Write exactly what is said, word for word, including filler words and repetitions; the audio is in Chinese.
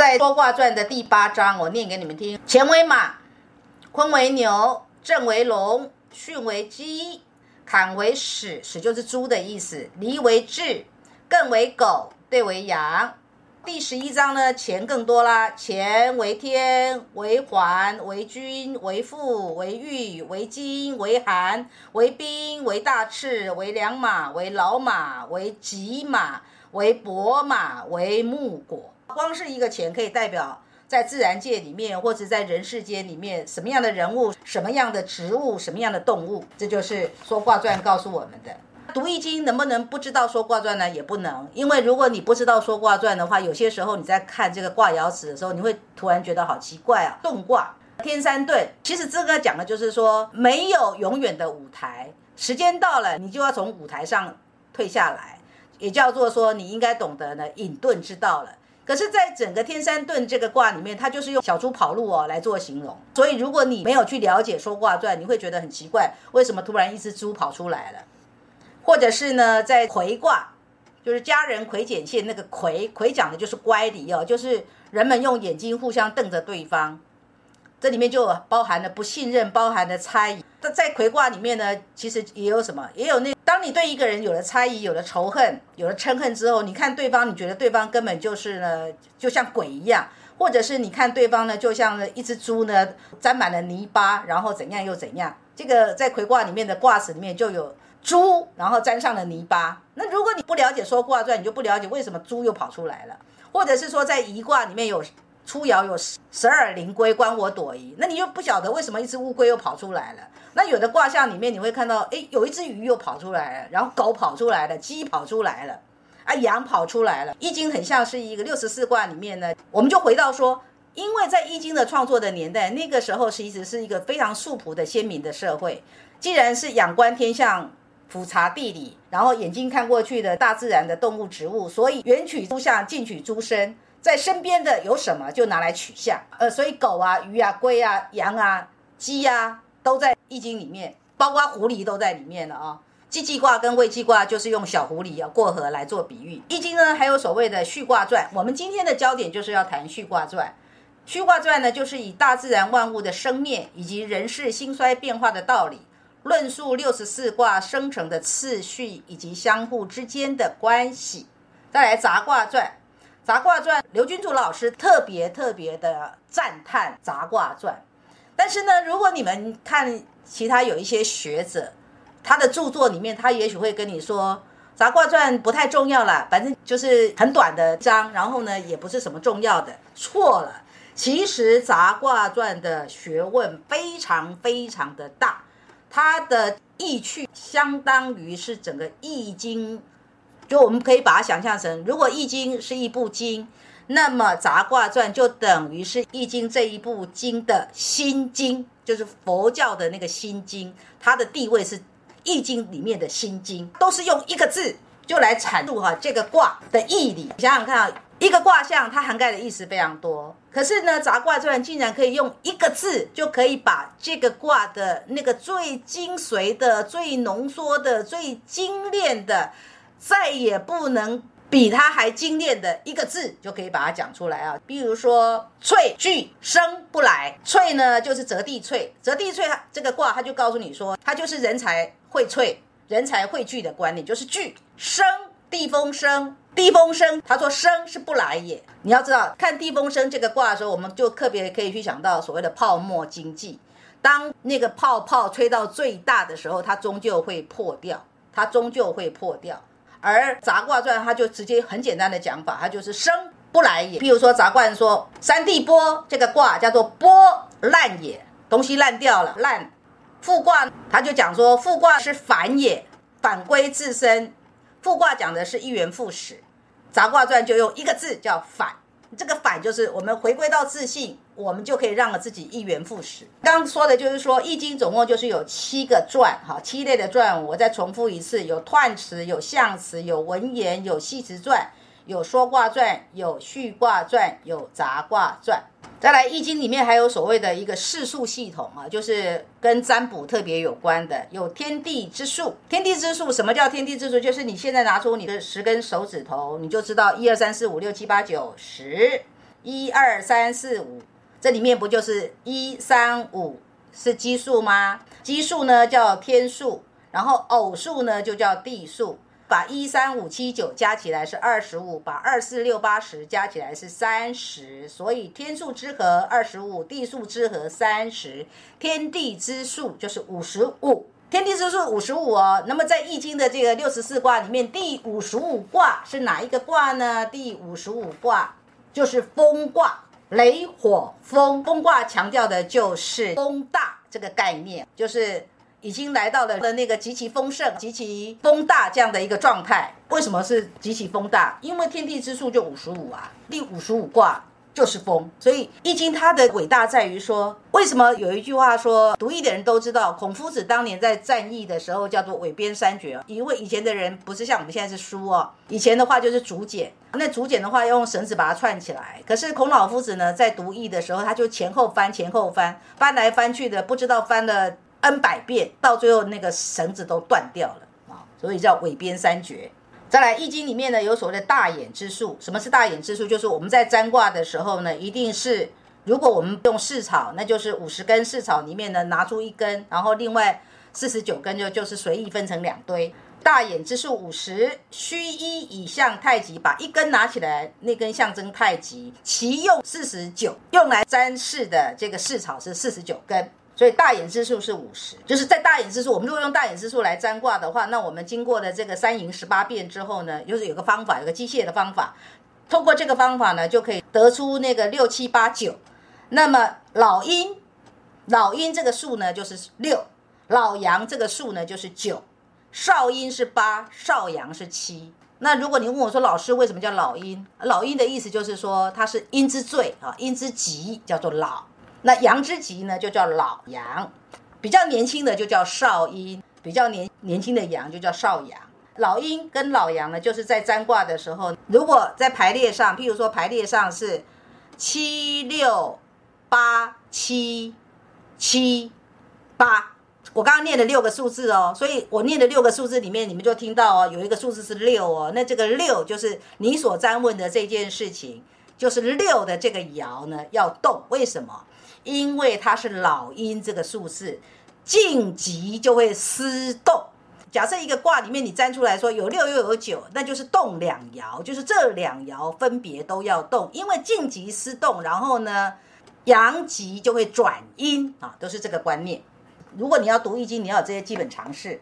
在《说卦传》的第八章，我念给你们听：乾为马，坤为牛，震为龙，巽为鸡，坎为豕，豕就是猪的意思，离为彘，艮为狗，兑为羊。第十一章呢，乾更多啦，乾为天，为环，为君，为父，为玉，为金，为寒，为兵，为大赤，为良马，为老马，为己马，为伯马，为木果。光是一个乾可以代表在自然界里面或者在人世间里面什么样的人物，什么样的植物，什么样的动物，这就是说卦传告诉我们的。读易经能不能不知道说卦传呢？也不能，因为如果你不知道说卦传的话，有些时候你在看这个卦爻辞的时候，你会突然觉得好奇怪啊。动卦天山遁，其实这个讲的就是说没有永远的舞台，时间到了你就要从舞台上退下来，也叫做说你应该懂得呢隐遁之道了。可是在整个天山遁这个卦里面，它就是用小猪跑路哦来做形容，所以如果你没有去了解说卦传，你会觉得很奇怪，为什么突然一只猪跑出来了。或者是呢，在魁卦，就是家人魁简线那个魁，魁讲的就是乖离哦，就是人们用眼睛互相瞪着对方，这里面就包含了不信任，包含了猜疑。在魁卦里面呢，其实也有什么，也有那当你对一个人有了猜疑，有了仇恨，有了嗔恨之后，你看对方，你觉得对方根本就是呢，就像鬼一样，或者是你看对方呢，就像一只猪呢，沾满了泥巴，然后怎样又怎样。这个在魁卦里面的卦辞里面就有。猪然后沾上了泥巴，那如果你不了解说卦传，你就不了解为什么猪又跑出来了。或者是说在颐卦里面有初爻有十二灵龟，观我朵颐，那你就不晓得为什么一只乌龟又跑出来了。那有的卦象里面你会看到，哎，有一只鱼又跑出来了，然后狗跑出来了，鸡跑出来了，啊，羊跑出来了。易经很像是一个六十四卦里面呢，我们就回到说，因为在易经的创作的年代，那个时候其实是一个非常素朴的先民的社会。既然是仰观天象，俯察地理，然后眼睛看过去的大自然的动物植物，所以远取诸象，近取诸身，在身边的有什么就拿来取象。呃，所以狗啊、鱼啊、龟啊、羊啊、鸡啊都在易经里面，包括狐狸都在里面了啊、哦。既济卦跟未济卦就是用小狐狸啊过河来做比喻。易经呢还有所谓的序卦传，我们今天的焦点就是要谈序卦传。序卦传呢就是以大自然万物的生灭以及人世兴衰变化的道理，论述六十四卦生成的次序以及相互之间的关系。再来杂卦传，杂卦传刘君主老师特别特别的赞叹杂卦传。但是呢，如果你们看其他有一些学者他的著作里面，他也许会跟你说杂卦传不太重要啦，反正就是很短的章，然后呢也不是什么重要的。错了，其实杂卦传的学问非常非常的大，它的意趣相当于是整个易经，就我们可以把它想象成，如果易经是一部经，那么杂卦传就等于是易经这一部经的心经，就是佛教的那个心经，它的地位是易经里面的心经，都是用一个字就来阐述哈这个卦的义理。想想看，一个卦象它涵盖的意思非常多，可是呢，杂卦传竟然可以用一个字就可以把这个卦的那个最精髓的、最浓缩的、最精炼的，再也不能比它还精炼的一个字就可以把它讲出来啊。比如说萃聚生不来，萃呢就是折地萃，折地萃这个卦它就告诉你说，它就是人才荟萃，人才汇聚的观念，就是聚生，地风生，地风生，他说生是不来也。你要知道，看地风生这个卦的时候，我们就特别可以去想到所谓的泡沫经济，当那个泡泡吹到最大的时候，它终究会破掉，它终究会破掉。而杂卦传它就直接很简单的讲法，它就是生不来也。比如说杂卦说山地剥，这个卦叫做剥烂也，东西烂掉了，烂。复卦他就讲说，复卦是反也，反归自身。复卦讲的是一元复始，杂卦传就用一个字叫反。这个反就是我们回归到自信，我们就可以让自己一元复始。刚刚说的就是说，易经总共就是有七个传，七类的传，我再重复一次，有彖辞，有象辞，有文言，有系辞传，有说卦传，有序卦传，有杂卦传。再来，易经里面还有所谓的一个世数系统啊，就是跟占卜特别有关的，有天地之数。天地之数，什么叫天地之数？就是你现在拿出你的十根手指头，你就知道一二三四五六七八九十，一二三四五，这里面不就是一三五是奇数吗？奇数呢叫天数，然后偶数呢就叫地数。把一三五七九加起来是二十五，把二四六八十加起来是三十，所以天数之和二十五，地数之和三十，天地之数就是五十五。天地之数五十五哦。那么在易经的这个六十四卦里面，第五十五卦是哪一个卦呢？第五十五卦就是风卦，雷火风。风卦强调的就是风大这个概念，就是已经来到了那个极其丰盛、极其风大这样的一个状态。为什么是极其风大？因为天地之数就五十五啊，第五十五卦就是风。所以易经它的伟大在于说，为什么有一句话说，读易的人都知道，孔夫子当年在战役的时候叫做尾鞭三绝，因为以前的人不是像我们现在是书哦，以前的话就是竹简，那竹简的话要用绳子把它串起来。可是孔老夫子呢，在读易的时候，他就前后翻前后翻，翻来翻去的，不知道翻了N 百遍，到最后那个绳子都断掉了，所以叫尾鞭三绝。再来易经里面呢，有所谓的大衍之术。什么是大衍之术？就是我们在占卦的时候呢，一定是如果我们用蓍草，那就是五十根蓍草里面呢拿出一根，然后另外四十九根就就是随意分成两堆。大衍之术五十，虚一以象太极，把一根拿起来，那根象征太极，其用四十九，用来占蓍的这个蓍草是四十九根。所以大衍之数是五十，就是在大衍之数，我们如果用大衍之数来占卦的话，那我们经过了这个三营十八变之后呢，就是有个方法，有个机械的方法，通过这个方法呢，就可以得出那个六七八九。那么老阴，老阴这个数呢就是六，老阳这个数呢就是九，少阴是八，少阳是七。那如果你问我说，老师为什么叫老阴？老阴的意思就是说它是阴之最啊，阴之极叫做老。那阳之极呢就叫老阳，比较年轻的就叫少阴，比较年年轻的阳就叫少阳。老阴跟老阳呢，就是在占卦的时候，如果在排列上，譬如说排列上是七六八七七八，我刚刚念了六个数字哦，所以我念的六个数字里面，你们就听到哦，有一个数字是六哦，那这个六就是你所占问的这件事情，就是六的这个爻呢要动，为什么？因为它是老阴这个数字，静极就会思动。假设一个卦里面你占出来说有六又有九，那就是动两爻，就是这两爻分别都要动，因为静极思动，然后呢阳极就会转阴啊，都是这个观念。如果你要读易经，你要有这些基本常识。